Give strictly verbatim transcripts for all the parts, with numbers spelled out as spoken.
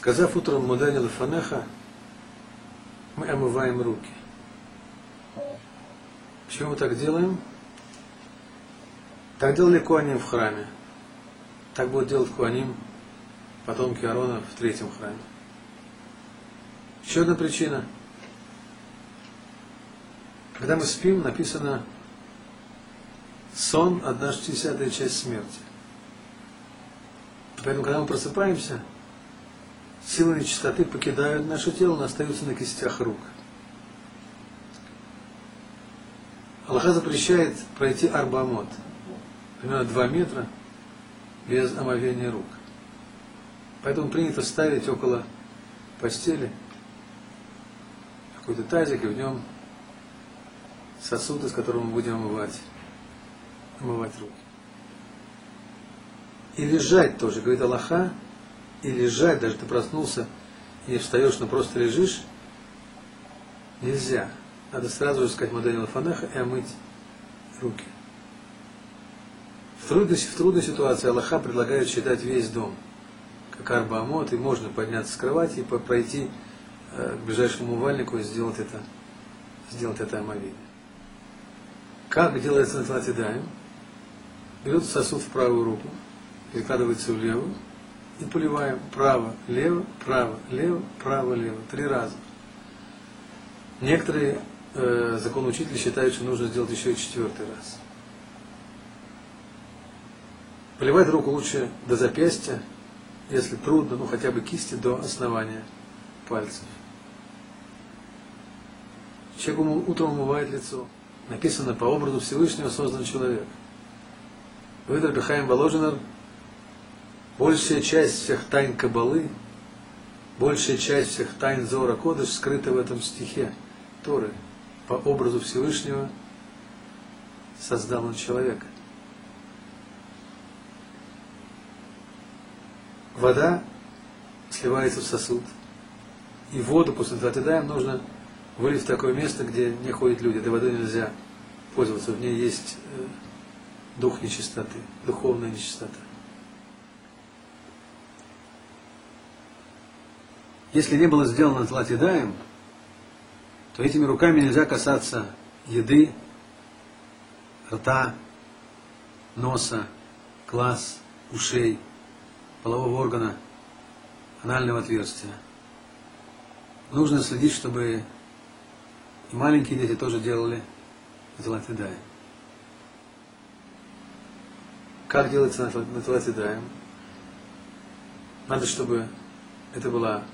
Сказав утром Мудэни Лафанеха, мы омываем руки. Почему мы так делаем? Так делали Куаним в храме. Так будут делать Куаним, потомки Аарона, в третьем храме. Еще одна причина. Когда мы спим, написано: сон – одна шестидесятая часть смерти. Поэтому, когда мы просыпаемся, силы нечистоты покидают наше тело, но остаются на кистях рук. Аллах запрещает пройти арбамот, примерно два метра, без омовения рук. Поэтому принято ставить около постели какой-то тазик, и в нем сосуд, из которого мы будем омывать, омывать руки. И лежать тоже, говорит Аллаха, и лежать, даже ты проснулся и не встаешь, но просто лежишь, нельзя. Надо сразу же сказать Мудэни Лафанеха и омыть руки. В трудной, в трудной ситуации Аллаха предлагает считать весь дом, как арбамот, и можно подняться с кровати и пройти к ближайшему умывальнику и сделать это, сделать это омовение. Как делается на тела Тидаем? Берет сосуд в правую руку, перекладывается в левую, и поливаем право, лево, право, лево, право, лево. Три раза. Некоторые э, законоучители считают, что нужно сделать еще и четвертый раз. Поливать руку лучше до запястья, если трудно, ну хотя бы кисти до основания пальцев. Человек утром умывает лицо. Написано: по образу Всевышнего создан человек. В этом Рахаим положено. Большая часть всех тайн Кабалы, большая часть всех тайн Зора Кодыш скрыта в этом стихе Торы. По образу Всевышнего создал он человека. Вода сливается в сосуд. И воду после Два Тедая нужно вылить в такое место, где не ходят люди. Этой водой нельзя пользоваться. В ней есть дух нечистоты, духовная нечистота. Если не было сделано на тела Тидаем, то этими руками нельзя касаться еды, рта, носа, глаз, ушей, полового органа, анального отверстия. Нужно следить, чтобы и маленькие дети тоже делали на тела Тидаем. Как делается на тела Тидаем? Надо, чтобы это была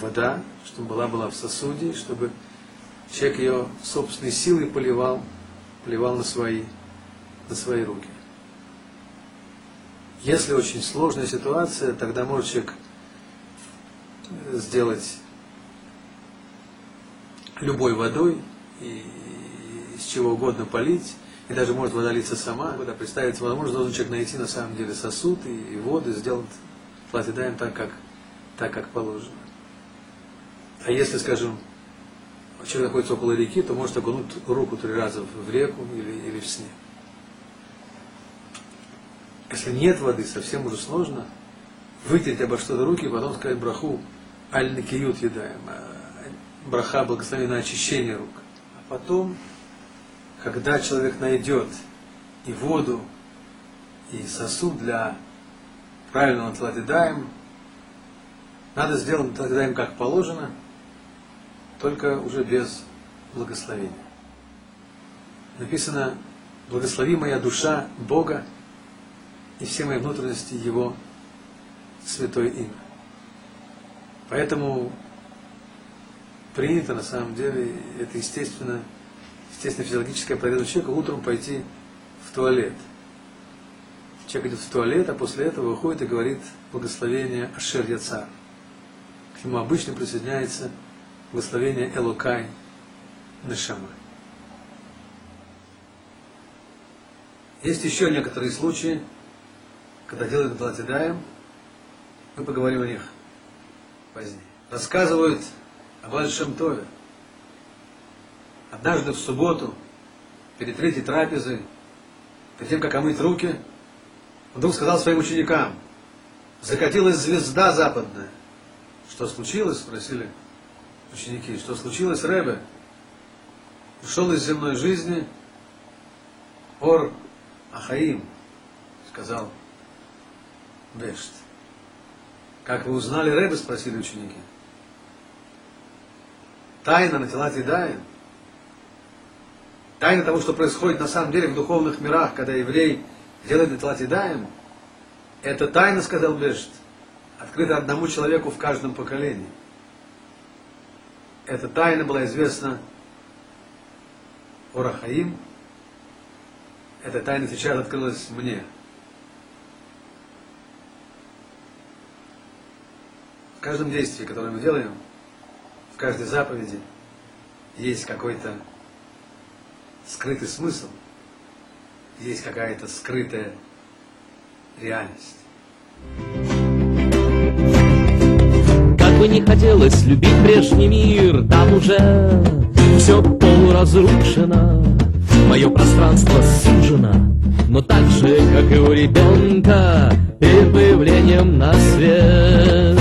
вода, чтобы была, была в сосуде, чтобы человек ее собственной силой поливал, поливал на свои, на свои руки. Если очень сложная ситуация, тогда может человек сделать любой водой, и из чего угодно полить, и даже может вода литься сама. Когда представится возможность, должен человек найти на самом деле сосуд и, и воду, и сделать платидаем так, как, так, как положено. А если, скажем, человек находится около реки, то может окунуть руку три раза в реку или, или в снег. Если нет воды, совсем уже сложно вытереть обо что-то руки и потом сказать браху аль-накиют едаем, браха благословение на очищение рук. А потом, когда человек найдет и воду, и сосуд для правильного тела Тидаем, надо сделать тогда им как положено, только уже без благословения. Написано: «Благослови моя душа Бога и все мои внутренности Его святое имя». Поэтому принято, на самом деле, это естественно, естественно физиологическая потребность человека утром пойти в туалет. Человек идет в туалет, а после этого выходит и говорит благословение Ашер Яцар. К нему обычно присоединяется благословение Элокай Нешама. Есть еще некоторые случаи, когда делают на тела Тидаем, мы поговорим о них позднее. Рассказывают о Бладшем Тове. Однажды в субботу, перед третьей трапезой, перед тем, как омыть руки, он вдруг сказал своим ученикам: «Закатилась звезда западная, Что случилось? Спросили ученики. Что случилось, Ребе? Ушел из земной жизни Ор ха-Хаим, сказал Бешт. Как вы узнали, Ребе? Спросили ученики. Тайна на тела Тидаем. Тайна того, что происходит на самом деле в духовных мирах, когда еврей делает на тела Тидаем. Это тайна, сказал Бешт, открыта одному человеку в каждом поколении. Эта тайна была известна Ор ха-Хаим. Эта тайна сейчас открылась мне. В каждом действии, которое мы делаем, в каждой заповеди есть какой-то скрытый смысл, есть какая-то скрытая реальность. Как бы не хотелось любить прежний мир, там уже все полуразрушено, мое пространство сужено, но так же, как и у ребенка, перед появлением на свет.